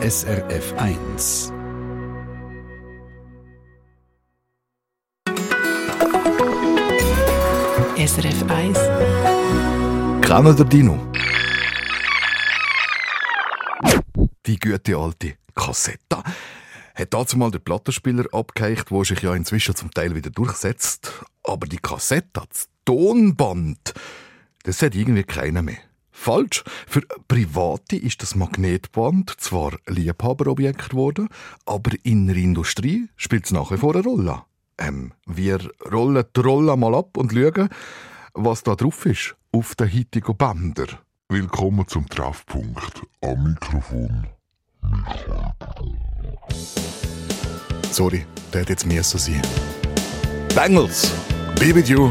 SRF1. SRF1. Kano der Dino. Die gute alte Kassette. Hat dazu mal den Plattenspieler abgeheicht, der sich ja inzwischen zum Teil wieder durchsetzt. Aber die Kassette, das Tonband, das hat irgendwie keiner mehr. Falsch. Für Private ist das Magnetband zwar Liebhaberobjekt geworden, aber in der Industrie spielt es nach wie vor eine Rolle. Wir rollen die Rolle mal ab und schauen, was da drauf ist, auf den heutigen Bändern. Willkommen zum Treffpunkt am Mikrofon. Sorry, der hätte jetzt müssen sein. Bangles, be with you.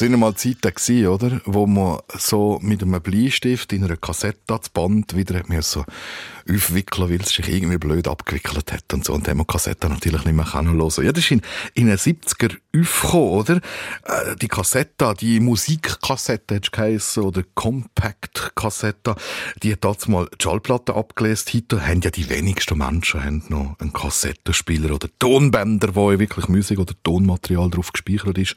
Es waren mal Zeiten, oder? Wo man so mit einem Bleistift in einer Kassette das Band wieder aufwickeln musste, weil es sich irgendwie blöd abgewickelt hat und so. Und dann man die Kassette natürlich nicht mehr hören kann. Ja, das ist in den 70er aufgekommen, oder? Die Kassette, die Musikkassette hat es geheissen, oder Compact-Kassette, die hat damals mal die Schallplatte abgelesen. Heute haben ja die wenigsten Menschen haben noch einen Kassettenspieler oder Tonbänder, wo wirklich Musik oder Tonmaterial drauf gespeichert ist.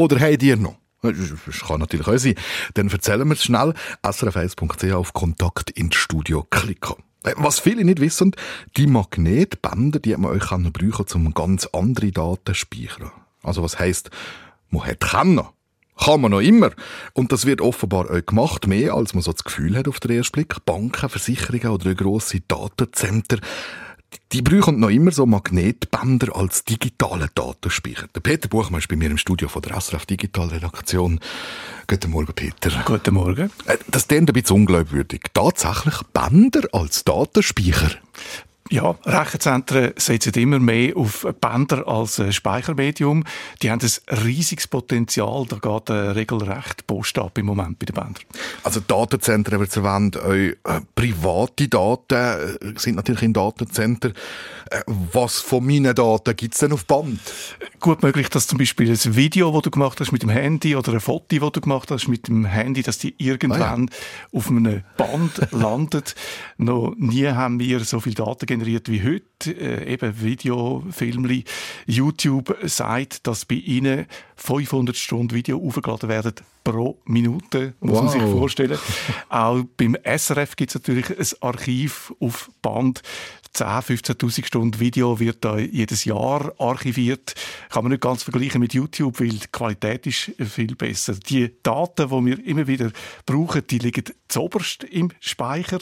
Oder habt ihr noch? Das kann natürlich auch sein. Dann erzählen wir es schnell. SRF1.ch auf Kontakt ins Studio klicken. Was viele nicht wissen, die Magnetbänder, die man euch brauchen kann, um ganz andere Daten zu speichern. Also was heisst, man kann man noch immer. Und das wird offenbar auch gemacht, mehr als man so das Gefühl hat auf den ersten Blick. Banken, Versicherungen oder grosse Datenzentren, die brauchen noch immer so Magnetbänder als digitale Datenspeicher. Der Peter Buchmann ist bei mir im Studio von der SRF Digitalredaktion. Guten Morgen, Peter. Guten Morgen. Das klingt ein bisschen unglaubwürdig. Tatsächlich Bänder als Datenspeicher? Ja, Rechenzentren setzen immer mehr auf Bänder als Speichermedium. Die haben ein riesiges Potenzial. Da geht regelrecht Post ab im Moment bei den Bändern. Also Datenzentren, wenn ihr erwähnt, auch private Daten sind natürlich in Datenzentren. Was von meinen Daten gibt es denn auf Band? Gut möglich, dass zum Beispiel ein Video, das du gemacht hast mit dem Handy, oder ein Foto, das du gemacht hast mit dem Handy, dass die irgendwann auf einem Band landet. Noch nie haben wir so viele Daten generiert wie heute. Eben Video, Filmli. YouTube sagt, dass bei ihnen 500 Stunden Video aufgeladen werden pro Minute, muss man sich vorstellen. Auch beim SRF gibt es natürlich ein Archiv auf Band. 10.000, 15.000 Stunden Video wird da jedes Jahr archiviert. Kann man nicht ganz vergleichen mit YouTube, weil die Qualität ist viel besser. Die Daten, die wir immer wieder brauchen, die liegen zuoberst im Speicher,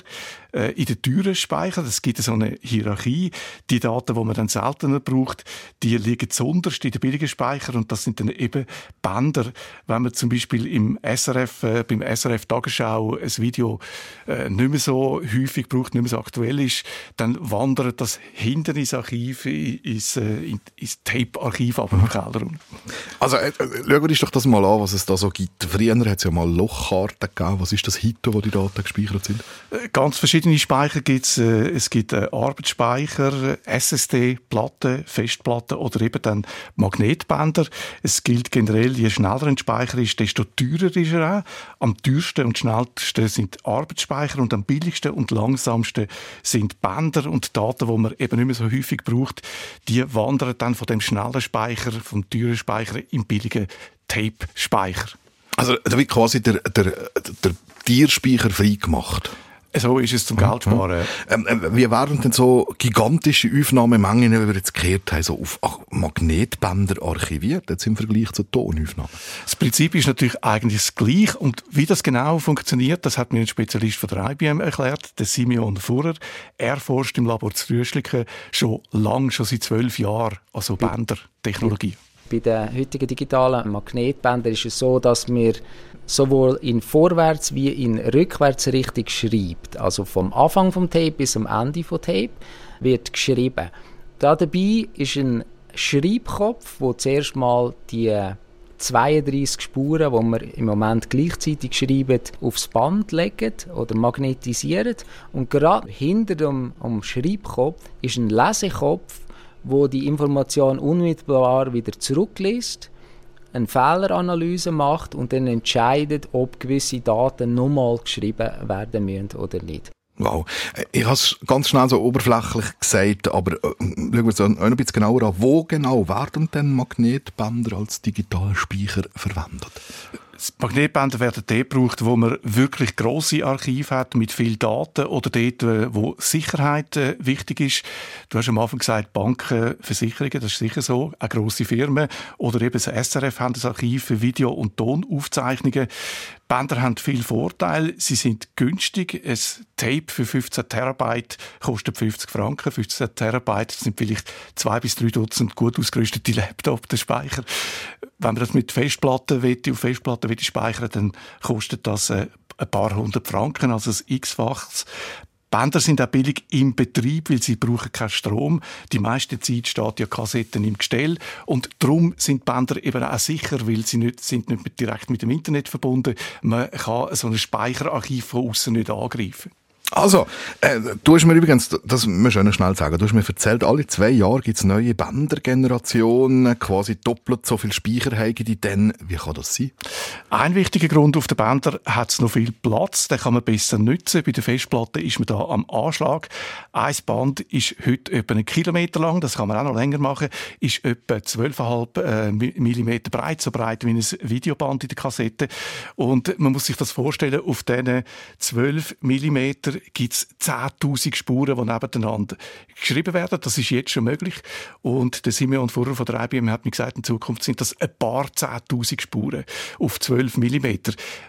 in den teuren Speicher. Es gibt so eine Hierarchie. Die Daten, die man dann seltener braucht, die liegen zuunterst in den billigen Speicher. Und das sind dann eben Bänder. Wenn man zum Beispiel beim SRF Tagesschau ein Video nicht mehr so häufig braucht, nicht mehr so aktuell ist, dann wandert das hinten ins Archiv, ins Tape-Archiv ab im Keller. Also, schauen wir uns doch das mal an, was es da so gibt. Früher hat es ja mal Lochkarten gegeben. Was ist das heute, wo die Daten gespeichert sind? Ganz verschiedene Speicher gibt es. Es gibt Arbeitsspeicher, SSD-Platten, Festplatten oder eben dann Magnetbänder. Es gilt generell, je schneller ein Speicher ist, desto teurer ist er auch. Am teuersten und schnellsten sind Arbeitsspeicher und am billigsten und langsamsten sind Bänder. Und die Daten, die man eben nicht mehr so häufig braucht, die wandern dann von dem schnellen Speicher, vom teuren Speicher im billigen Tape-Speicher. Also da wird quasi der Tierspeicher frei gemacht. So ist es zum Geld sparen. Wie wären denn so gigantische Aufnahmemengen, wie wir jetzt gehört haben, so auf Magnetbänder archiviert, jetzt im Vergleich zu Tonaufnahmen? Das Prinzip ist natürlich eigentlich das Gleiche. Und wie das genau funktioniert, das hat mir ein Spezialist von der IBM erklärt, der Simeon Furrer. Er forscht im Labor zu Rüschliken schon seit 12 Jahren an so Bändertechnologie. Bei den heutigen digitalen Magnetbändern ist es so, dass wir sowohl in Vorwärts- wie in Rückwärtsrichtung schreibt. Also vom Anfang vom Tape bis zum Ende vom Tape wird geschrieben. Dabei ist ein Schreibkopf, wo zuerst mal die 32 Spuren, die wir im Moment gleichzeitig schreiben, aufs Band legen oder magnetisieren. Und gerade hinter dem Schreibkopf ist ein Lesekopf, wo die Information unmittelbar wieder zurückliest, eine Fehleranalyse macht und dann entscheidet, ob gewisse Daten nochmal geschrieben werden müssen oder nicht. Wow. Ich habe es ganz schnell so oberflächlich gesagt, aber schauen wir uns noch ein bisschen genauer an. Wo genau werden denn Magnetbänder als Digitalspeicher verwendet? Magnetbänder werden dort gebraucht, wo man wirklich grosse Archive hat, mit viel Daten, oder dort, wo Sicherheit wichtig ist. Du hast am Anfang gesagt, Banken, Versicherungen, das ist sicher so, auch grosse Firmen. Oder eben das SRF haben das Archiv für Video- und Tonaufzeichnungen. Bänder haben viele Vorteile. Sie sind günstig. Ein Tape für 15 Terabyte kostet 50 Franken. 15 Terabyte sind vielleicht 2 bis 3 Dutzend gut ausgerüstete Laptops, der Speicher. Wenn man das mit Festplatten auf Festplatten speichern, dann kostet das ein paar hundert Franken, also ein x-faches. Bänder sind auch billig im Betrieb, weil sie brauchen keinen Strom. Die meiste Zeit steht ja Kassetten im Gestell. Und darum sind Bänder eben auch sicher, weil sie nicht direkt mit dem Internet verbunden sind. Man kann so ein Speicherarchiv von außen nicht angreifen. Also, du hast mir übrigens, das müssen wir schnell sagen, du hast mir erzählt, alle 2 Jahre gibt es neue Bändergenerationen, quasi doppelt so viel Speicher haben die dann. Wie kann das sein? Ein wichtiger Grund: auf den Bändern hat es noch viel Platz, den kann man besser nutzen. Bei der Festplatte ist man da am Anschlag. Ein Band ist heute etwa 1 Kilometer lang, das kann man auch noch länger machen, ist etwa 12,5 mm breit, so breit wie ein Videoband in der Kassette. Und man muss sich das vorstellen, auf diesen 12 mm gibt es 10.000 Spuren, die nebeneinander geschrieben werden. Das ist jetzt schon möglich. Und der Simeon Furrer von der IBM hat mir gesagt, in Zukunft sind das ein paar 10.000 Spuren auf 12 mm.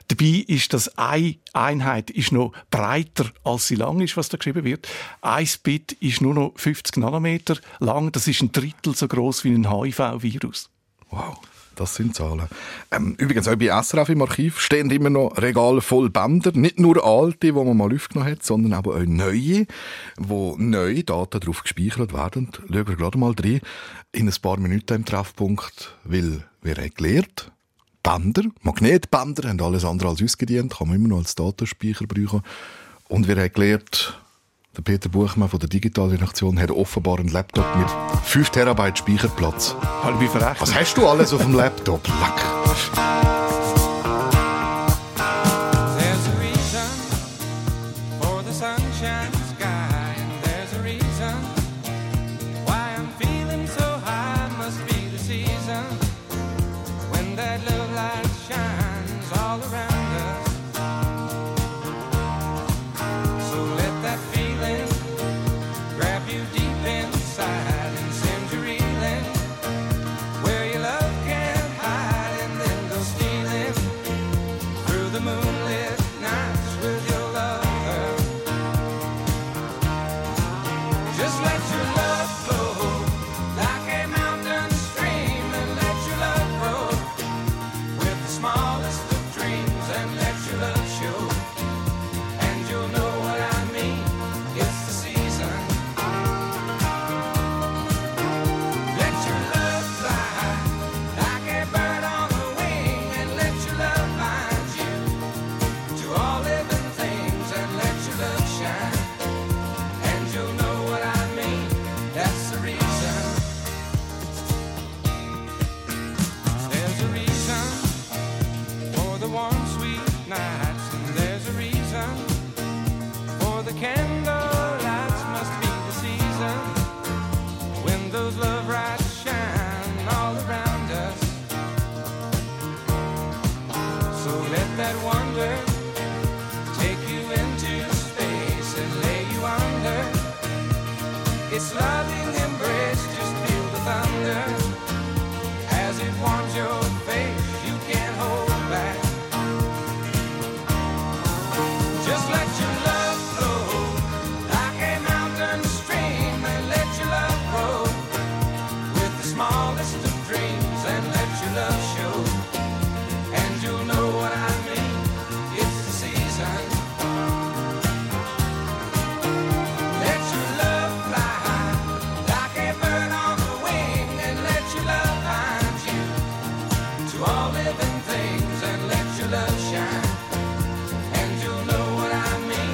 Dabei ist das eine Einheit ist noch breiter, als sie lang ist, was da geschrieben wird. Ein Bit ist nur noch 50 Nanometer lang. Das ist ein Drittel so gross wie ein HIV-Virus. Wow. Das sind Zahlen. Übrigens, auch bei SRF im Archiv stehen immer noch Regale voll Bänder. Nicht nur alte, die man mal aufgenommen hat, sondern aber auch neue, wo neue Daten drauf gespeichert werden. Schauen wir gerade mal rein. In ein paar Minuten im Treffpunkt, weil wir haben gelernt, Bänder, Magnetbänder, haben alles andere als uns gedient, kann man immer noch als Datenspeicher brauchen. Und wir haben gelernt, der Peter Buchmann von der Digitalredaktion hat offenbar einen Laptop mit 5 Terabyte Speicherplatz. Halb wie verrechnet. Was hast du alles auf dem Laptop? Lack. Things and let your love shine, and you'll know what I mean.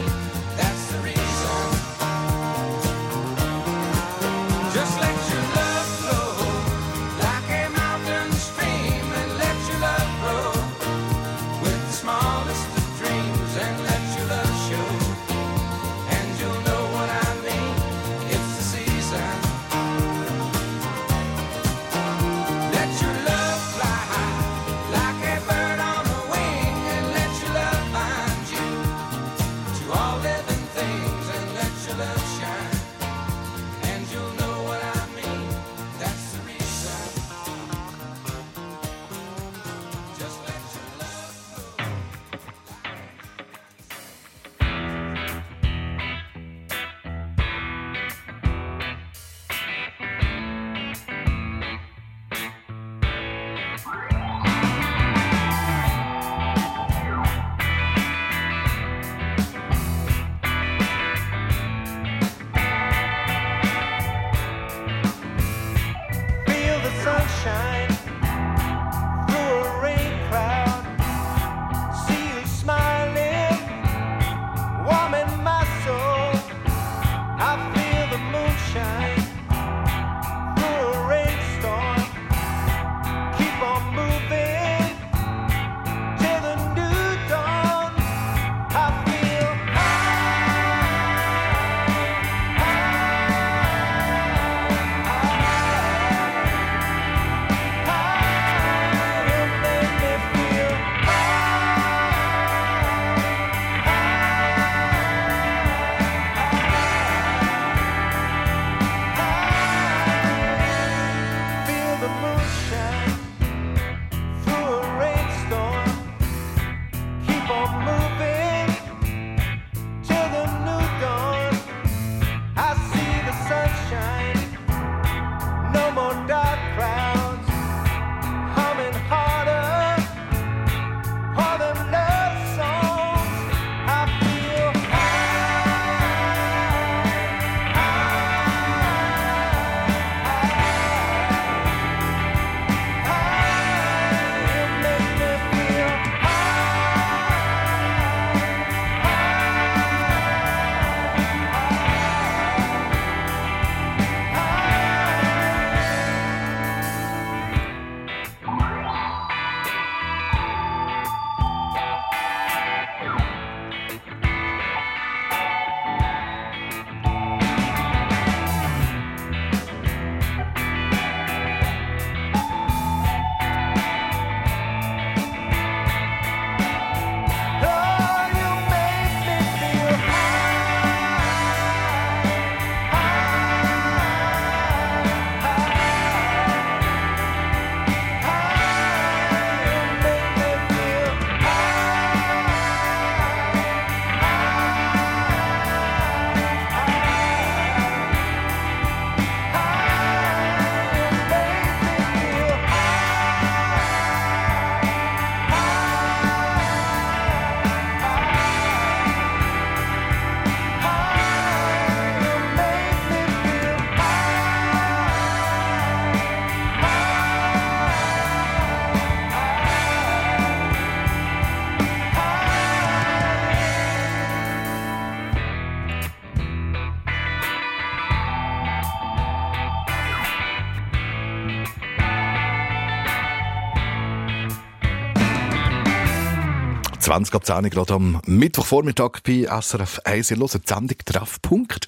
20:10 gerade am Mittwochvormittag bei SRF1. Ihr hört die Sendung «Treffpunkt».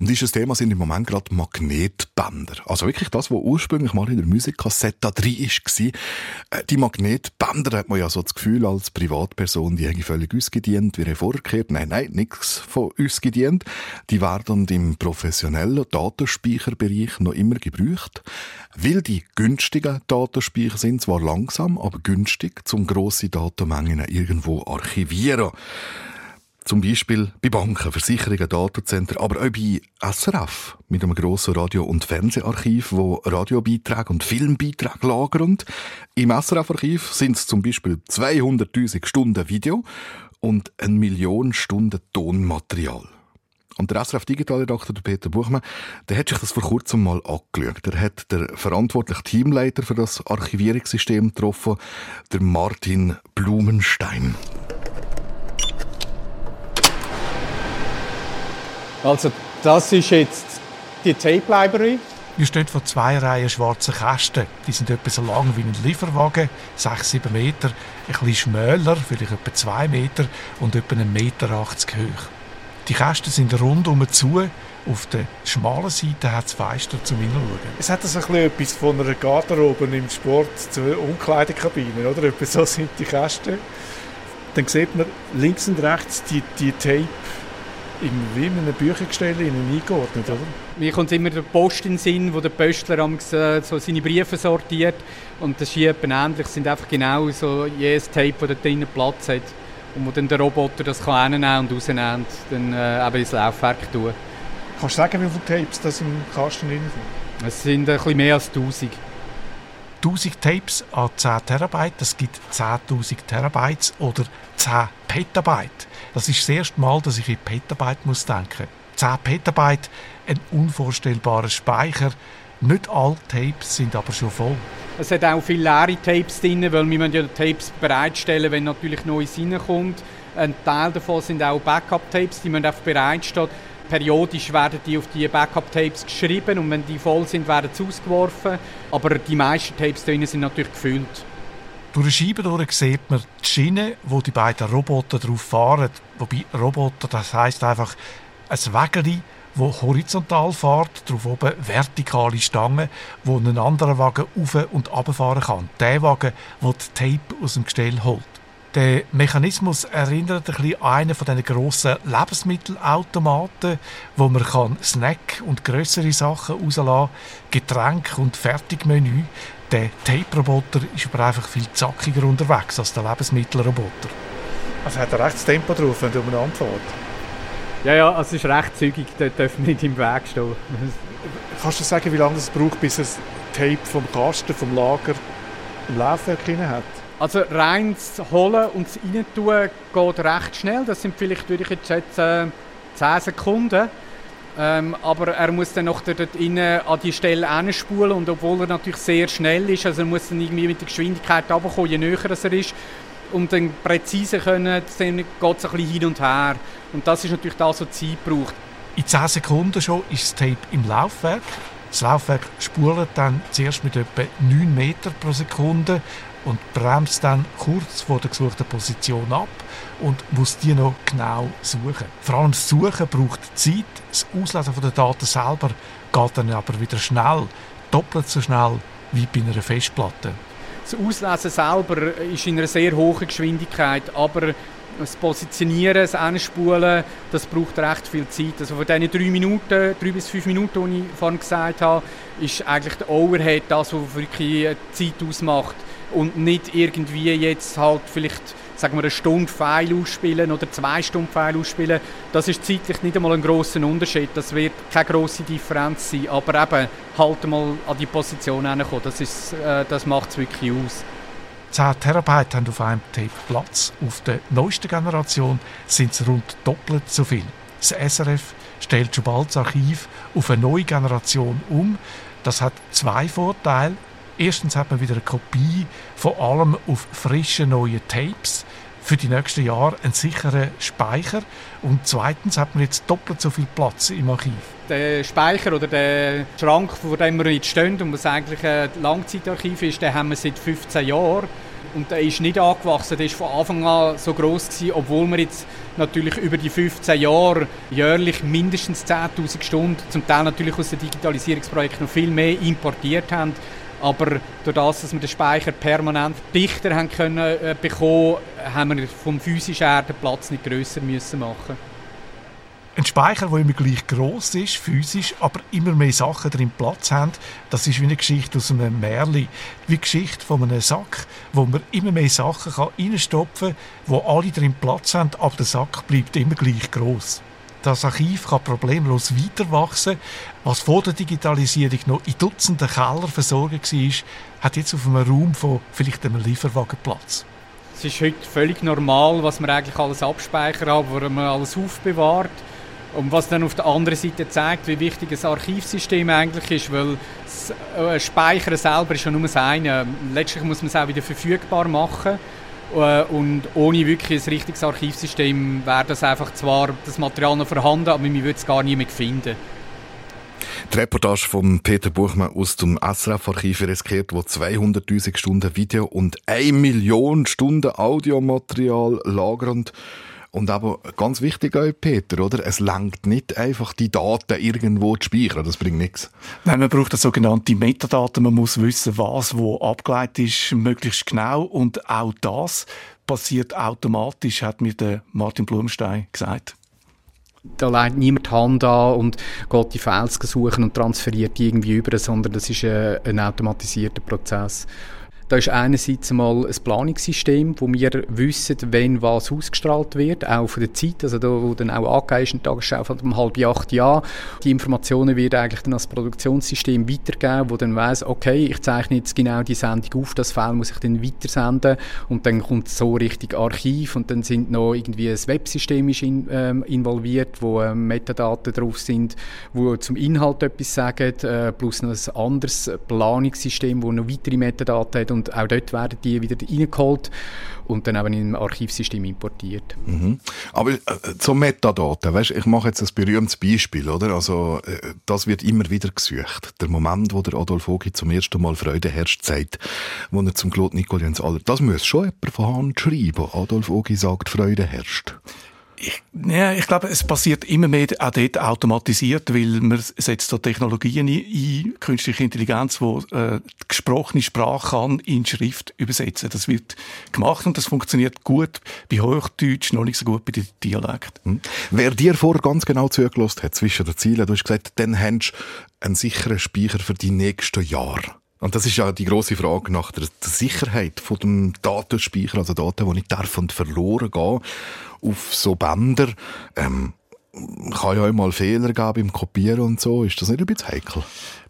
Und dieses Thema sind im Moment gerade Magnetbänder. Also wirklich das, was ursprünglich mal in der Musikkassette da drin war. Die Magnetbänder hat man ja so das Gefühl, als Privatperson, die haben völlig uns gedient, wir haben vorgekehrt. Nein, nichts von uns gedient. Die werden im professionellen Datenspeicherbereich noch immer gebraucht, weil die günstigen Datenspeicher sind zwar langsam, aber günstig, zum grosse Datenmengen irgendwo archivieren. Zum Beispiel bei Banken, Versicherungen, Datenzentren, aber auch bei SRF mit einem grossen Radio- und Fernseharchiv, wo Radiobeiträge und Filmbeiträge lagern. Im SRF-Archiv sind es zum Beispiel 200'000 Stunden Video und 1 Million Stunden Tonmaterial. Und der SRF-Digitalredakteur Peter Buchmann, der hat sich das vor kurzem mal angeschaut. Er hat den verantwortlichen Teamleiter für das Archivierungssystem getroffen, der Martin Blumenstein. Also das ist jetzt die Tape Library. Wir stehen vor 2 Reihen schwarzer Kästen. Die sind etwa so lang wie ein Lieferwagen, 6-7 Meter, ein bisschen schmäler, vielleicht etwa 2 Meter und etwa 1,80 Meter hoch. Die Kästen sind rundum zu. Auf der schmalen Seite hat es Fenster zum Hineinschauen. Es hat also etwas von einer Garderobe im Sport zur Umkleidekabine, oder? Etwa so sind die Kästen. Dann sieht man links und rechts die Tape. Irgendwie in einem Büchergestell eingeordnet, oder? Mir kommt immer der Post in den Sinn, wo der Postler so seine Briefe sortiert. Und das ist hier ähnlich. Es sind einfach genau so jedes Tape, das da drinnen Platz hat. Und wo dann der Roboter das reinnehmen und rausnehmen und dann eben ins Laufwerk tun. Kannst du sagen, wie viele Tapes das im Kasten drin sind? Es sind ein bisschen mehr als 1000. 1000 Tapes an 10 Terabyte, das gibt 10'000 Terabytes oder 10 Petabyte. Das ist das erste Mal, dass ich in Petabyte muss denken. 10 Petabyte, ein unvorstellbarer Speicher. Nicht alle Tapes sind aber schon voll. Es hat auch viele leere Tapes drin, weil wir ja Tapes bereitstellen, wenn natürlich Neues reinkommt. Ein Teil davon sind auch Backup-Tapes, die müssen einfach bereitstehen. Periodisch werden die auf die Backup-Tapes geschrieben und wenn die voll sind, werden sie ausgeworfen. Aber die meisten Tapes drin sind natürlich gefüllt. Durch die Scheibe durch sieht man die Schiene, wo die beiden Roboter drauf fahren. Wobei Roboter, das heisst einfach ein Wägeli, das horizontal fährt, drauf oben vertikale Stangen, wo einen anderen Wagen rauf- und runterfahren kann. Der Wagen, der die Tape aus dem Gestell holt. Der Mechanismus erinnert ein bisschen an einen von diesen grossen Lebensmittelautomaten, wo man Snack und grössere Sachen rauslassen kann, Getränke und Fertigmenü. Der Tape-Roboter ist aber einfach viel zackiger unterwegs als der Lebensmittelroboter. Also hat er recht Tempo drauf, wenn du umeinander fährst? Ja, es ist recht zügig, der darf nicht im Weg stehen. Kannst du sagen, wie lange es braucht, bis es Tape vom Kasten, vom Lager, im Laufwerk hinein hat? Also rein zu holen und zu reintun geht recht schnell. Das sind vielleicht, würde ich jetzt schätzen, 10 Sekunden. Aber er muss dann noch dort innen an die Stelle hinspulen. Und obwohl er natürlich sehr schnell ist, also er muss dann irgendwie mit der Geschwindigkeit runterkommen, je näher er ist. Um dann präzise können, dann geht es ein bisschen hin und her. Und das ist natürlich das, was Zeit braucht. In 10 Sekunden schon ist das Tape im Laufwerk. Das Laufwerk spult dann zuerst mit etwa 9 Meter pro Sekunde und bremst dann kurz vor der gesuchten Position ab und muss die noch genau suchen. Vor allem das Suchen braucht Zeit, das Auslesen der Daten selber geht dann aber wieder schnell, doppelt so schnell wie bei einer Festplatte. Das Auslesen selber ist in einer sehr hohen Geschwindigkeit, aber das Positionieren, das Einspulen, das braucht recht viel Zeit. Also von diesen 3 bis 5 Minuten, die ich vorhin gesagt habe, ist eigentlich der Overhead das, was wirklich Zeit ausmacht. Und nicht irgendwie jetzt halt vielleicht, sagen wir, 1 Stunde File ausspielen oder 2 Stunden File ausspielen. Das ist zeitlich nicht einmal ein grosser Unterschied. Das wird keine grosse Differenz sein. Aber eben, halt mal an die Position hinkommen. Das macht es wirklich aus. 10 Terabyte haben auf einem Tape Platz. Auf der neuesten Generation sind es rund doppelt so viel. Das SRF stellt schon bald das Archiv auf eine neue Generation um. Das hat 2 Vorteile. Erstens hat man wieder eine Kopie von allem auf frischen neuen Tapes. Für die nächsten Jahre einen sicheren Speicher. Und zweitens hat man jetzt doppelt so viel Platz im Archiv. Der Speicher oder der Schrank, vor dem wir jetzt stehen und was eigentlich ein Langzeitarchiv ist, den haben wir seit 15 Jahren. Und der ist nicht angewachsen, der war von Anfang an so gross gewesen, obwohl wir jetzt natürlich über die 15 Jahre jährlich mindestens 10'000 Stunden, zum Teil natürlich aus den Digitalisierungsprojekten noch viel mehr importiert haben. Aber durch das, dass wir den Speicher permanent dichter haben können bekommen, haben wir vom physischen her den Platz nicht grösser müssen machen. Ein Speicher, der immer gleich gross ist, physisch, aber immer mehr Sachen drin Platz haben, das ist wie eine Geschichte aus einem Märchen, wie die Geschichte von einem Sack, wo man immer mehr Sachen reinstopfen kann, wo alle drin Platz haben, aber der Sack bleibt immer gleich gross. Das Archiv kann problemlos weiterwachsen. Was vor der Digitalisierung noch in Dutzenden Keller versorgt war, hat jetzt auf einem Raum von vielleicht einem Lieferwagen Platz. Es ist heute völlig normal, was man eigentlich alles abspeichert, wo man alles aufbewahrt. Und was dann auf der anderen Seite zeigt, wie wichtig ein Archivsystem eigentlich ist, weil das Speichern selber ist ja nur das eine. Letztlich muss man es auch wieder verfügbar machen. Und ohne wirklich ein richtiges Archivsystem wäre das einfach zwar das Material noch vorhanden, aber man würde es gar nicht mehr finden. Die Reportage von Peter Buchmann aus dem SRF-Archiv riskiert, wo 200'000 Stunden Video und 1 Million Stunden Audiomaterial lagern. Und aber ganz wichtig auch, Peter, oder? Es langt nicht einfach, die Daten irgendwo zu speichern. Das bringt nichts. Nein, man braucht das sogenannte Metadaten. Man muss wissen, was wo abgeleitet ist, möglichst genau. Und auch das passiert automatisch, hat mir der Martin Blumenstein gesagt. Da legt niemand die Hand an und geht die Files suchen und transferiert die irgendwie über, sondern das ist ein automatisierter Prozess. Da ist einerseits mal ein Planungssystem, wo wir wissen, wenn was ausgestrahlt wird, auch von der Zeit, also da, wo dann auch angegeben ist, in der Tagesschau von um 7:30 Uhr. Die Informationen werden eigentlich dann als Produktionssystem weitergegeben, wo dann weiss, okay, ich zeichne jetzt genau die Sendung auf, das File muss ich dann weitersenden und dann kommt so richtig Archiv und dann sind noch irgendwie ein Websystem involviert, wo Metadaten drauf sind, wo zum Inhalt etwas sagen, plus noch ein anderes Planungssystem, wo noch weitere Metadaten hat. Und auch dort werden die wieder reingeholt und dann eben im Archivsystem importiert. Mhm. Aber zum Metadaten, weißt, ich mache jetzt ein berühmtes Beispiel, oder? Also, das wird immer wieder gesucht. Der Moment, wo der Adolf Ogi zum ersten Mal Freude herrscht, sagt, wo er zum Claude Nicolaiens Aller, das muss schon jemand von Hand schreiben. Adolf Ogi sagt, Freude herrscht. Ich glaube, es passiert immer mehr auch dort automatisiert, weil man setzt da Technologien ein, künstliche Intelligenz, die die gesprochene Sprache kann in Schrift übersetzen. Das wird gemacht und das funktioniert gut bei Hochdeutsch, noch nicht so gut bei den Dialekten. Wer dir vorher ganz genau zugelassen hat, zwischen den Zeilen, du hast gesagt, dann hast du einen sicheren Speicher für die nächsten Jahre. Und das ist ja die grosse Frage nach der Sicherheit von dem Datenspeicher, also Daten, die nicht darf und verloren gehen, auf so Bänder. Kann ja auch mal Fehler geben beim Kopieren und so. Ist das nicht ein bisschen heikel?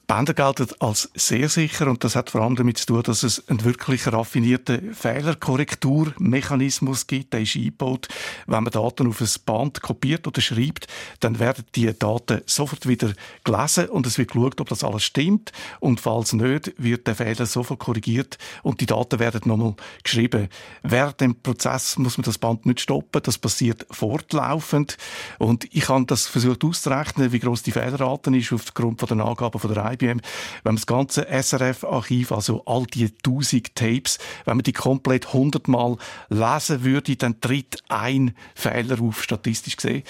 Bänder gelten als sehr sicher und das hat vor allem damit zu tun, dass es einen wirklich raffinierten Fehlerkorrekturmechanismus gibt. Der ist eingebaut. Wenn man Daten auf ein Band kopiert oder schreibt, dann werden die Daten sofort wieder gelesen und es wird geschaut, ob das alles stimmt. Und falls nicht, wird der Fehler sofort korrigiert und die Daten werden nochmal geschrieben. Während dem Prozess muss man das Band nicht stoppen. Das passiert fortlaufend. Und ich habe das versucht auszurechnen, wie gross die Fehlerrate ist aufgrund von den Angaben von der IBM. Wenn man das ganze SRF-Archiv, also all die 1000 Tapes, wenn man die komplett 100-mal lesen würde, dann tritt ein Fehler auf, statistisch gesehen.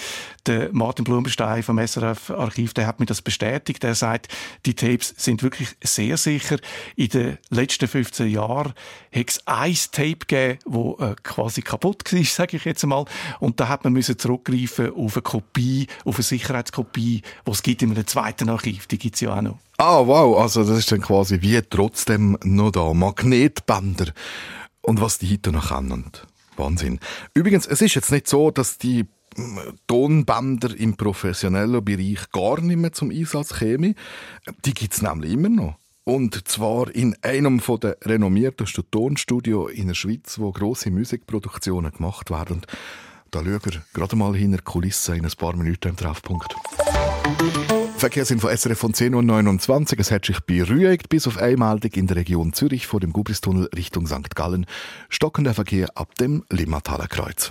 Der Martin Blumenstein vom SRF-Archiv, der hat mir das bestätigt. Er sagt, die Tapes sind wirklich sehr sicher. In den letzten 15 Jahren hat es ein Tape gegeben, das quasi kaputt war, sage ich jetzt einmal. Und da hat man müssen zurückgreifen auf eine Kopie, auf eine Sicherheitskopie, die es gibt in einem zweiten Archiv. Die gibt es ja auch noch. Ah, wow, also das ist dann quasi wie trotzdem noch da. Magnetbänder. Und was die heute noch kennen. Wahnsinn. Übrigens, es ist jetzt nicht so, dass die Tonbänder im professionellen Bereich gar nicht mehr zum Einsatz kämen. Die gibt es nämlich immer noch. Und zwar in einem der renommiertesten Tonstudios in der Schweiz, wo grosse Musikproduktionen gemacht werden. Und da schauen wir gerade mal hinter die Kulissen in ein paar Minuten im Treffpunkt. Verkehrsinfo SRF von 10.29 Uhr. Es hat sich beruhigt bis auf eine Meldung in der Region Zürich vor dem Gubristunnel Richtung St. Gallen. Stockender Verkehr ab dem Limmataler Kreuz.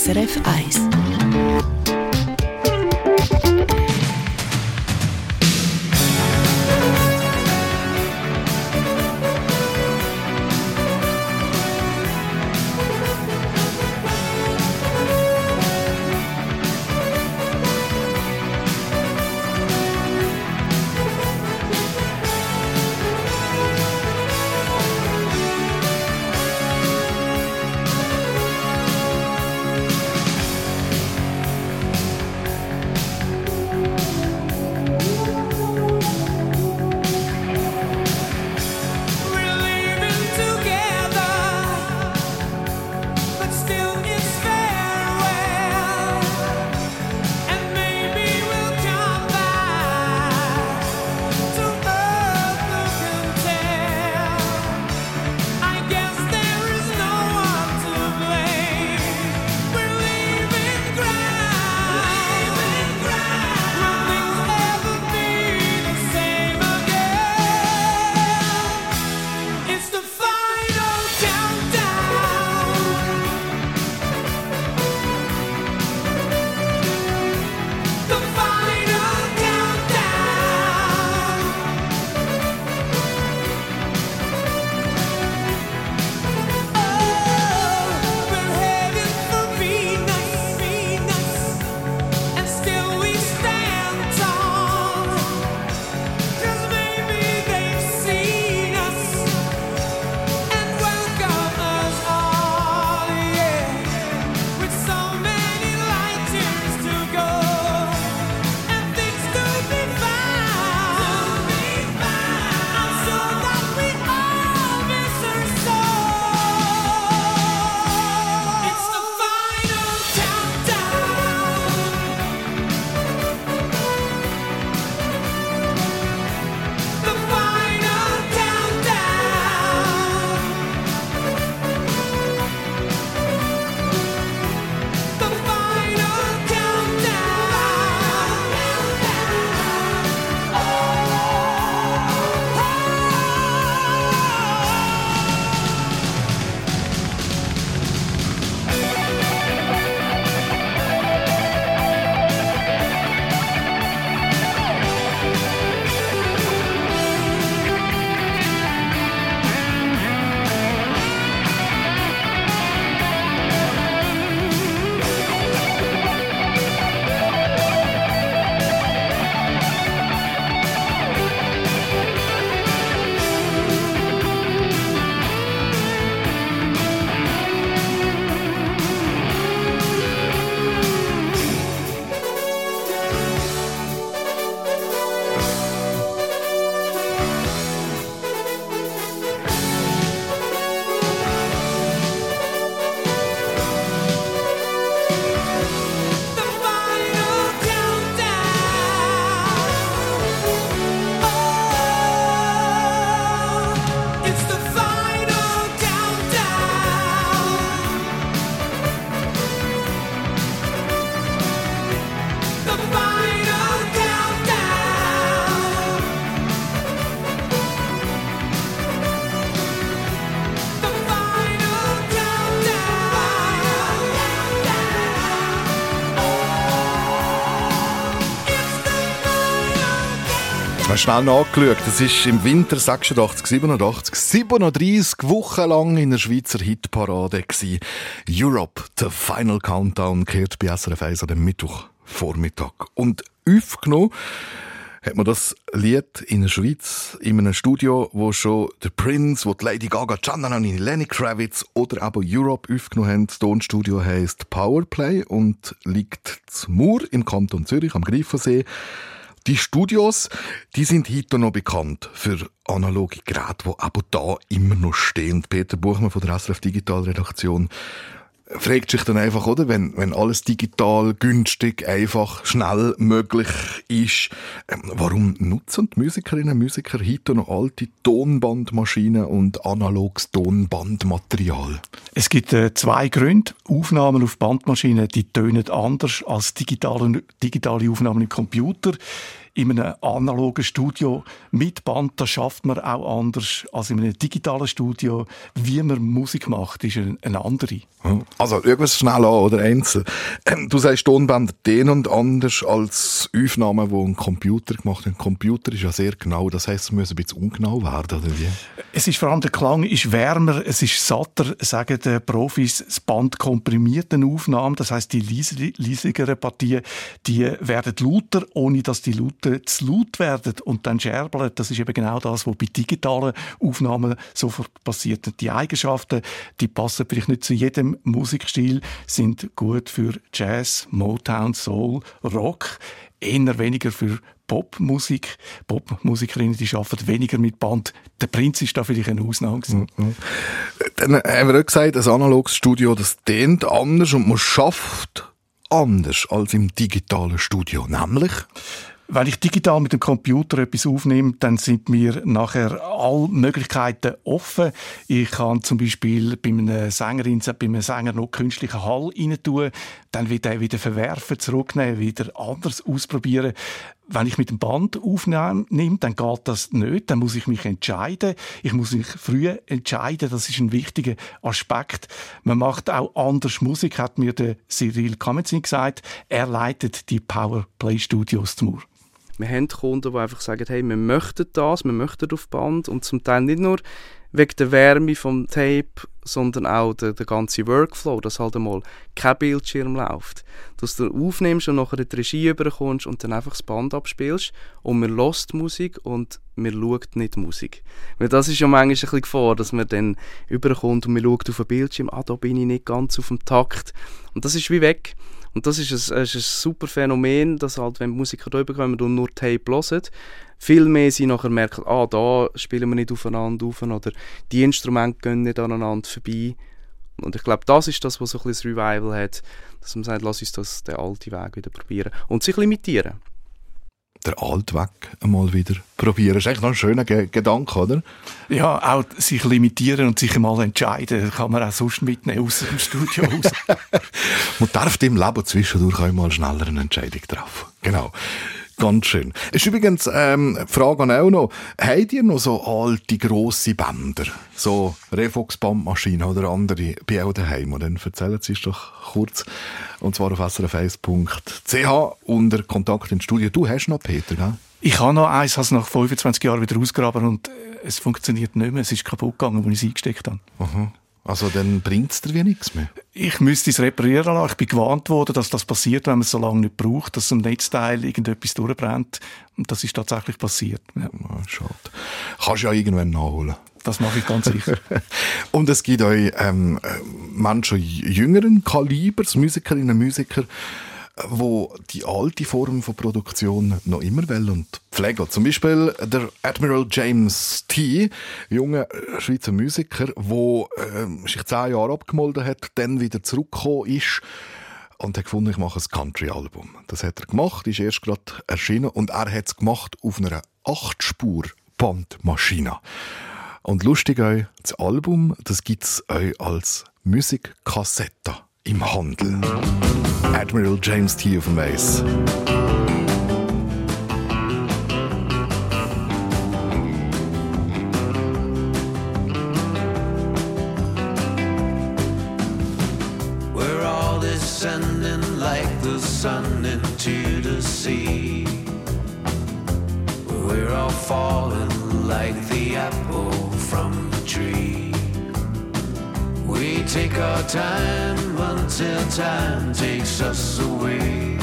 SRF 1. Schnell nachgeschaut. Das war im Winter 86, 87, 37 Wochen lang in der Schweizer Hitparade gewesen. Europe, The Final Countdown, kehrt bei SRF 1 an dem Mittwochvormittag. Und aufgenommen hat man das Lied in der Schweiz, in einem Studio, wo schon der Prince, wo die Lady Gaga, Giannanini, Lenny Kravitz oder aber Europe aufgenommen haben. Das Tonstudio heisst Powerplay und liegt in Mur im Kanton Zürich am Greifensee. Die Studios, die sind heute noch bekannt für analoge Geräte, die aber da immer noch stehen. Peter Buchmann von der SRF Digital Redaktion fragt sich dann einfach, oder? Wenn alles digital, günstig, einfach, schnell möglich ist, warum nutzen die Musikerinnen und Musiker heute noch alte Tonbandmaschinen und analoges Tonbandmaterial? Es gibt zwei Gründe. Aufnahmen auf Bandmaschinen, die tönen anders als digitale Aufnahmen im Computer. in einem analogen Studio mit Band, das schafft man auch anders als in einem digitalen Studio. Wie man Musik macht, ist eine andere. Also, irgendwas schnell an, oder Einzel. Du sagst, Tonbänder den und anders als Aufnahmen, die ein Computer gemacht hat. Ein Computer ist ja sehr genau, das heisst, es muss ein bisschen ungenau werden, oder wie? Es ist vor allem, der Klang ist wärmer, es ist satter, sagen die Profis, das Band komprimiert eine Aufnahme, das heisst, die leisigeren Partien, die werden lauter, ohne dass die Laute zu laut werden und dann scherbeln. Das ist eben genau das, was bei digitalen Aufnahmen sofort passiert. Die Eigenschaften, die passen vielleicht nicht zu jedem Musikstil, sind gut für Jazz, Motown, Soul, Rock, eher weniger für Popmusik. Popmusikerinnen, die arbeiten weniger mit Band. Der Prinz ist da vielleicht eine Ausnahme. Dann haben wir auch gesagt, ein analoges Studio, das tönt anders und man schafft anders als im digitalen Studio. Nämlich? Wenn ich digital mit dem Computer etwas aufnehme, dann sind mir nachher alle Möglichkeiten offen. Ich kann zum Beispiel bei einer Sängerin, bei einem Sänger noch künstlichen Hall rein tun, dann wird er wieder verwerfen, zurücknehmen, wieder anders ausprobieren. Wenn ich mit dem Band aufnehme, dann geht das nicht. Dann muss ich mich entscheiden. Ich muss mich früh entscheiden. Das ist ein wichtiger Aspekt. Man macht auch anders Musik, hat mir der Cyrill Camenzind gesagt. Er leitet die Powerplay-Studios zum Mur. Wir haben Kunden, die einfach sagen, hey, wir möchten das, wir möchten auf Band. Und zum Teil nicht nur wegen der Wärme vom Tape, sondern auch der ganze Workflow, dass halt einmal kein Bildschirm läuft. Dass du aufnimmst und nachher in die Regie überkommst und dann einfach das Band abspielst und man hört Musik und man schaut nicht Musik. Weil das ist ja manchmal ein bisschen Gefahr, dass man dann überkommt und man schaut auf den Bildschirm, da bin ich nicht ganz auf dem Takt. Und das ist wie weg. Und das ist ein super Phänomen, dass halt, wenn die Musiker da rüberkommen und nur Tape hören, viel mehr sie nachher merken, da spielen wir nicht aufeinander auf oder die Instrumente gehen nicht aneinander vorbei. Und ich glaube, das ist das, was so ein bisschen das Revival hat, dass man sagt, lass uns den alten Weg wieder probieren und sich limitieren. Der alten Weg einmal wieder probieren. Das ist eigentlich noch ein schöner Gedanke, oder? Ja, auch sich limitieren und sich einmal entscheiden. Das kann man auch sonst mitnehmen aus dem Studio raus. Man darf im Leben zwischendurch einmal schneller eine Entscheidung treffen. Genau. Ganz schön. Es ist übrigens eine Frage an auch noch. Habt ihr noch so alte, grosse Bänder? So Revox-Bandmaschinen oder andere bei euch daheim? Dann erzählen Sie es doch kurz. Und zwar auf SRF1.ch unter Kontakt ins Studio. Du hast noch, Peter, gell? Ich habe noch eins, habe es nach 25 Jahren wieder ausgegraben und es funktioniert nicht mehr. Es ist kaputt gegangen, als ich es eingesteckt habe. Aha. Also dann bringt es dir wie nichts mehr? Ich müsste es reparieren lassen. Ich bin gewarnt worden, dass das passiert, wenn man es so lange nicht braucht, dass am Netzteil irgendetwas durchbrennt. Und das ist tatsächlich passiert. Ja. Schade. Kannst du ja irgendwann nachholen. Das mache ich ganz sicher. Und es gibt euch Menschen jüngeren Kalibers, Musikerinnen und Musiker, wo die alte Form von Produktion noch immer will und pflegen. Zum Beispiel der Admiral James T., junger Schweizer Musiker, der sich 10 Jahre abgemolden hat, dann wieder zurückgekommen ist und hat gefunden, ich mache ein Country-Album. Das hat er gemacht, ist erst gerade erschienen und er hat es gemacht auf einer 8-Spur-Bandmaschine. Und lustig euch, das Album, das gibt es euch als Musikkassette im Handel. Admiral James T. auf dem Bass. We're all descending like the sun into the sea. We're all falling like the apple from the tree. We take our time until time takes us away.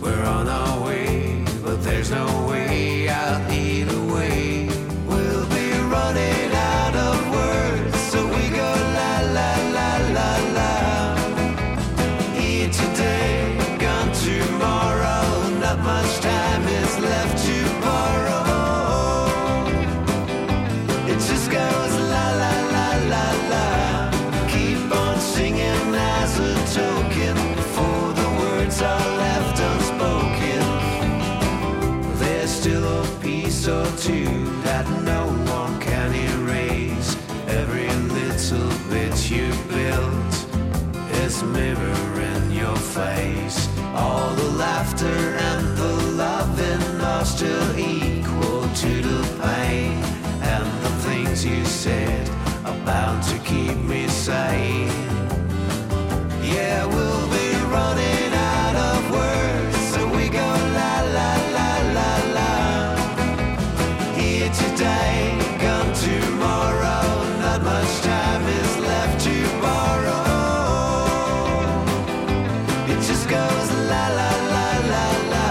We're on our way, but there's no way out either way. We'll be running out of words, so we go la la la la la. Here today, gone tomorrow, not much time is left to borrow. It just goes la la la. La, la. Keep on singing as a token for the words are left unspoken. There's still a piece or two that no one can erase. Every little bit you built is mirroring your face. All the laughter and the love. still equal to the pain, and the things you said are bound to keep me sane. Yeah, we'll be running out of words, so we go la la la la la. Here today, gone tomorrow, not much time is left to borrow. It just goes la la la la la.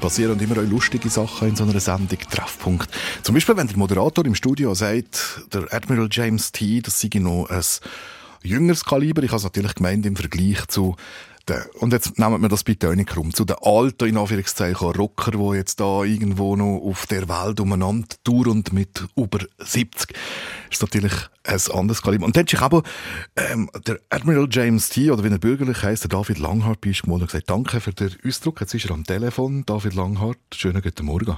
passieren immer auch lustige Sachen in so einer Sendung Treffpunkt. Zum Beispiel, wenn der Moderator im Studio sagt, der Admiral James T., das sei noch ein jüngeres Kaliber. Ich habe es natürlich gemeint im Vergleich zu den, und jetzt nehmen wir das bitte auch nicht rum, zu den alten, in Anführungszeichen, Rocker, die jetzt da irgendwo noch auf der Welt umeinander tourend mit über 70. Ist natürlich ein anderes Kaliber. Und dann hat sich aber der Admiral James T., oder wie er bürgerlich heisst, der David Langhardt, bist gemolden und gesagt, danke für den Ausdruck. Jetzt ist er am Telefon. David Langhardt, schönen guten Morgen.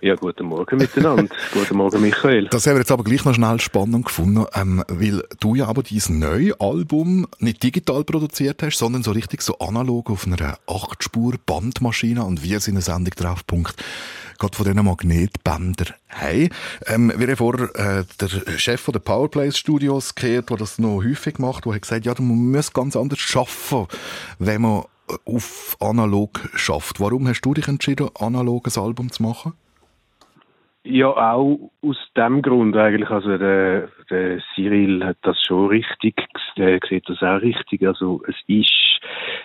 Ja, guten Morgen miteinander. Guten Morgen, Michael. Das haben wir jetzt aber gleich noch schnell spannend gefunden, weil du ja aber dein neues Album nicht digital produziert hast, sondern so richtig so analog auf einer 8-Spur-Bandmaschine und wir sind eine Sendung Treffpunkt gerade von diesen Magnetbändern haben. Wir haben vorher der Chef der Powerplay-Studios gehört, der das noch häufig macht, der hat gesagt, ja, man muss ganz anders arbeiten, wenn man auf analog schafft. Warum hast du dich entschieden, analoges Album zu machen? Ja, auch aus dem Grund eigentlich. Also der Cyrill hat das schon richtig, der sieht das auch richtig. Also es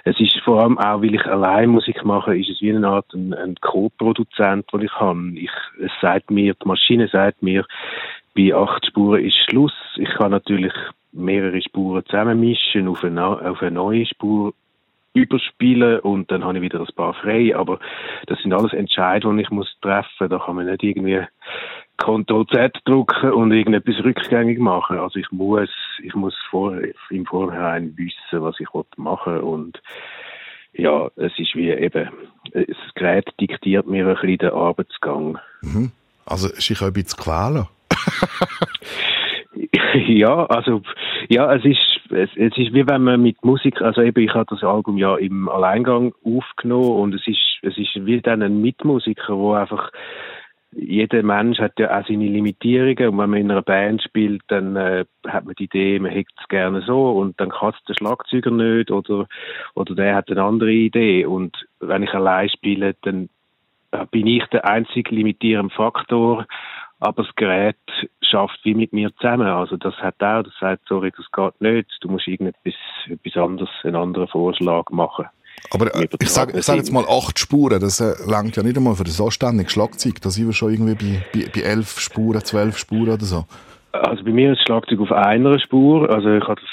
ist vor allem auch, weil ich allein Musik mache, ist es wie eine Art ein Co-Produzent, den ich habe. Es sagt mir, die Maschine sagt mir, bei 8 Spuren ist Schluss. Ich kann natürlich mehrere Spuren zusammenmischen, auf eine neue Spur überspielen und dann habe ich wieder ein paar frei, aber das sind alles Entscheidungen, die ich muss treffen. Da kann man nicht irgendwie Ctrl-Z drücken und irgendetwas rückgängig machen. Also ich muss im Vorhinein wissen, was ich machen will. Und ja, es ist wie eben, das Gerät diktiert mir ein bisschen den Arbeitsgang. Mhm. Also ist ich auch ein bisschen quälen? Ja, also ja, es ist wie wenn man mit Musik, also eben ich habe das Album ja im Alleingang aufgenommen und es ist wie dann ein Mitmusiker, wo einfach jeder Mensch hat ja auch seine Limitierungen und wenn man in einer Band spielt, dann hat man die Idee, man hätte es gerne so und dann kann es der Schlagzeuger nicht oder der hat eine andere Idee und wenn ich allein spiele, dann bin ich der einzige limitierende Faktor, aber das Gerät schafft wie mit mir zusammen. Also das hat auch, das sagt, sorry, das geht nicht, du musst irgendetwas anderes, einen anderen Vorschlag machen. Aber ich sag jetzt mal 8 Spuren, das reicht ja nicht einmal für das anständige Schlagzeug, da sind wir schon irgendwie bei 11 Spuren, 12 Spuren oder so. Also bei mir ist das Schlagzeug auf einer Spur, also ich habe das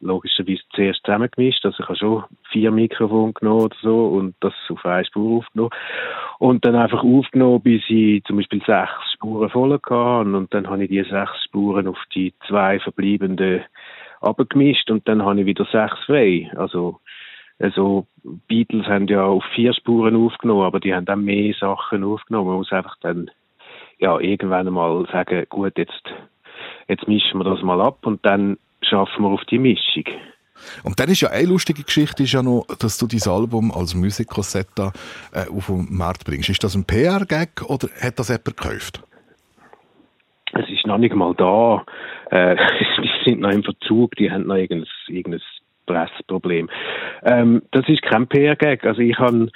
logischerweise zuerst zusammengemischt, also ich habe schon 4 Mikrofone genommen oder so und das auf eine Spur aufgenommen und dann einfach aufgenommen, bis ich zum Beispiel 6 Spuren voll hatte und dann habe ich die 6 Spuren auf die 2 verbleibenden abgemischt und dann habe ich wieder 6 frei, also Beatles haben ja auf 4 Spuren aufgenommen, aber die haben dann mehr Sachen aufgenommen, man muss einfach dann ja irgendwann mal sagen, gut, jetzt mischen wir das mal ab und dann schaffen wir auf die Mischung. Und dann ist ja eine lustige Geschichte, ist ja noch, dass du dein Album als Musikkassette auf den Markt bringst. Ist das ein PR-Gag oder hat das jemand gekauft? Es ist noch nicht mal da. Die sind noch im Verzug, die haben noch irgendein Pressproblem. Das ist kein PR-Gag. Also ich habe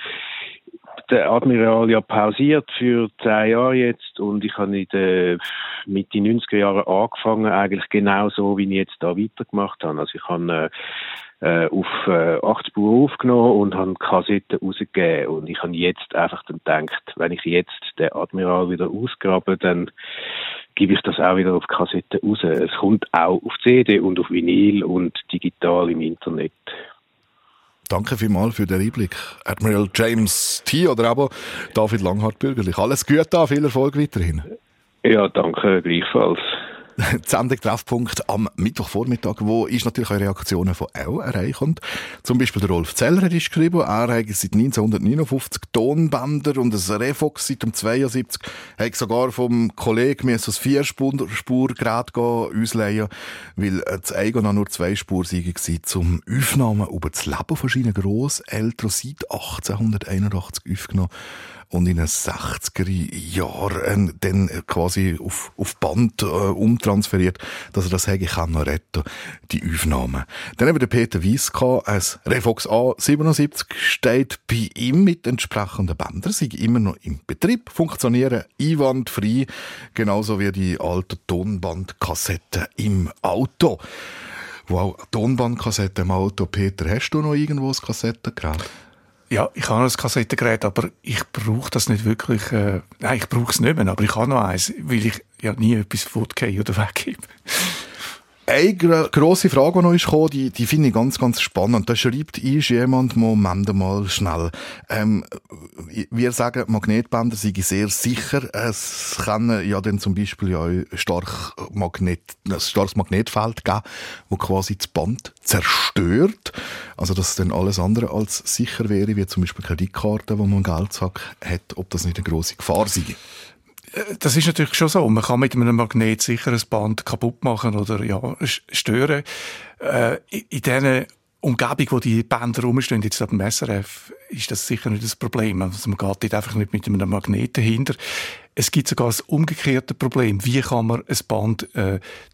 den Admiral ja pausiert für 10 Jahre jetzt und ich habe in den Mitte 90er Jahren angefangen, eigentlich genau so, wie ich jetzt da weitergemacht habe. Also ich habe auf 8 Spuren aufgenommen und habe Kassetten rausgegeben und ich habe jetzt einfach dann gedacht, wenn ich jetzt den Admiral wieder ausgrabe, dann gebe ich das auch wieder auf Kassetten raus. Es kommt auch auf CD und auf Vinyl und digital im Internet. Danke vielmals für den Einblick. Admiral James T. oder aber David Langhardt bürgerlich. Alles Gute da, viel Erfolg weiterhin. Ja, danke, gleichfalls. Die Sendung Treffpunkt am Mittwochvormittag, wo ist natürlich eure Reaktionen von auch erreichend. Zum Beispiel der Rolf Zeller hat geschrieben, er hat seit 1959 Tonbänder und ein Revox seit 1972. Er hat sogar vom Kollegen ein 4-Spur-Gerät ausleihen, weil das eigene nur 2 Spuren war, zum Aufnahmen über das Leben verschiedener Grosseltern seit 1881 aufgenommen. Und in den 60er-Jahren dann quasi auf Band umtransferiert, dass er das hätte, ich kann noch retten, die Aufnahmen. Dann haben wir den Peter Weiss gehabt, ein Revox A77 steht bei ihm mit entsprechenden Bändern, sind immer noch im Betrieb, funktionieren einwandfrei, genauso wie die alten Tonbandkassetten im Auto. Wow, Tonbandkassetten im Auto. Peter, hast du noch irgendwo ein Kassettengerät? Ja, ich habe ein Kassettengerät, aber ich brauche das nicht wirklich. Nein, ich brauche es nicht mehr, aber ich habe noch eins, weil ich ja nie etwas fortgehe oder weggebe. Eine grosse Frage, die noch kam, die finde ich ganz, ganz spannend. Da schreibt uns jemand, Moment mal schnell. Wir sagen, Magnetbänder sind sehr sicher. Es kann ja dann zum Beispiel ja ein starkes Magnetfeld geben, das quasi das Band zerstört. Also, dass dann alles andere als sicher wäre, wie zum Beispiel Kreditkarten, wo man einen Geldsack hat, ob das nicht eine grosse Gefahr sei. Das ist natürlich schon so. Man kann mit einem Magnet sicher ein Band kaputt machen oder ja, stören. In dieser Umgebung, wo die Bänder rumstehen, jetzt ab dem SRF, ist das sicher nicht das Problem. Also man geht dort einfach nicht mit einem Magnet dahinter. Es gibt sogar das umgekehrte Problem. Wie kann man ein Band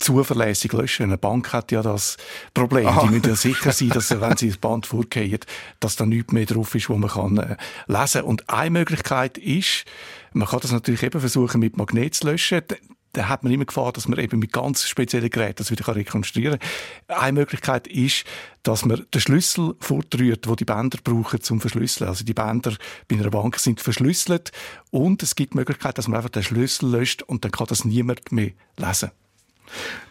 zuverlässig löschen? Eine Bank hat ja das Problem. Aha. Die müssen ja sicher sein, dass, wenn sie das Band vorgehen, dass da nichts mehr drauf ist, wo man kann lesen. Und eine Möglichkeit ist, man kann das natürlich eben versuchen, mit Magnet zu löschen. Da hat man immer Gefahr, dass man eben mit ganz speziellen Geräten das wieder rekonstruieren kann. Eine Möglichkeit ist, dass man den Schlüssel fortrührt, den die Bänder brauchen zum Verschlüsseln. Also die Bänder bei einer Bank sind verschlüsselt und es gibt die Möglichkeit, dass man einfach den Schlüssel löscht und dann kann das niemand mehr lesen.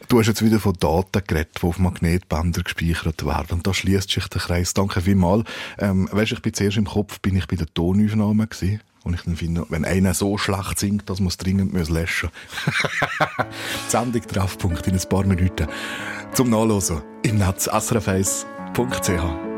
Du hast jetzt wieder von Daten geredet, die auf Magnetbänder gespeichert werden. Und da schließt sich der Kreis. Danke vielmals. Weißt du, ich bin zuerst im Kopf, bin ich bei der Tonaufnahme gewesen. Und ich finde, wenn einer so schlecht singt, dass man es dringend löschen muss. Sendung Treffpunkt in ein paar Minuten. Zum Nachlesen im Netz srf1.ch.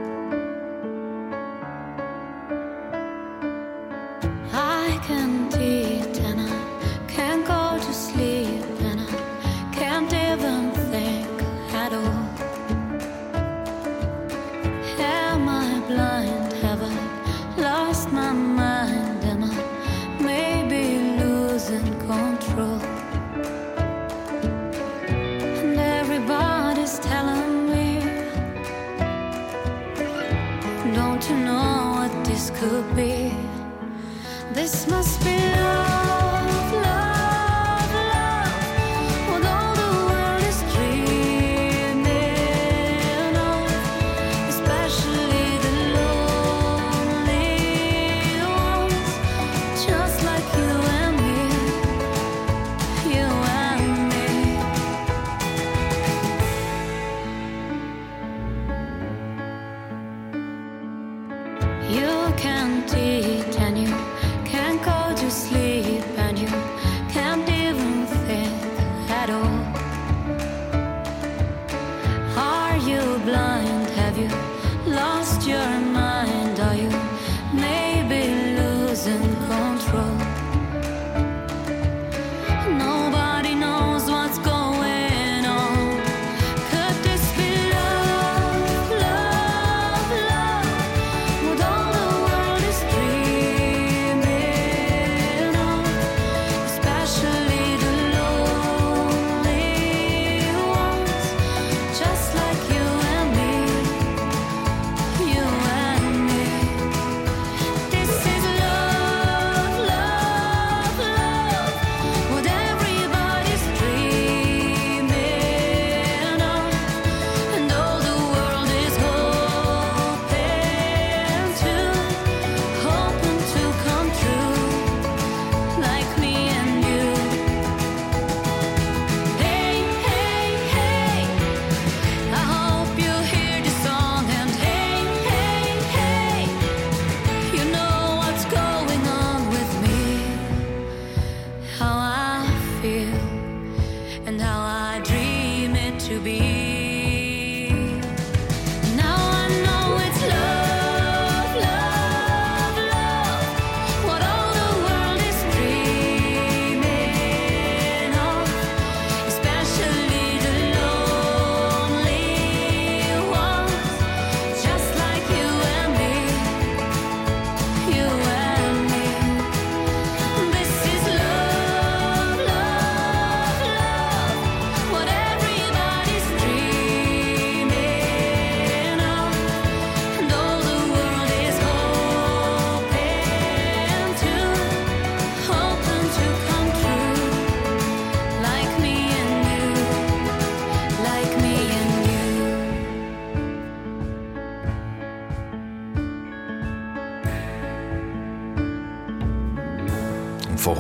Could be. This must be love, love, love. What all the world is dreaming of, especially the lonely ones, just like you and me, you and me. You can't eat and you can't go to sleep and you can't even think at all. Are you blind? Have you lost your mind? Are you maybe losing control? Nobody knows what's going on. Could this be love, love, love? Would dream. von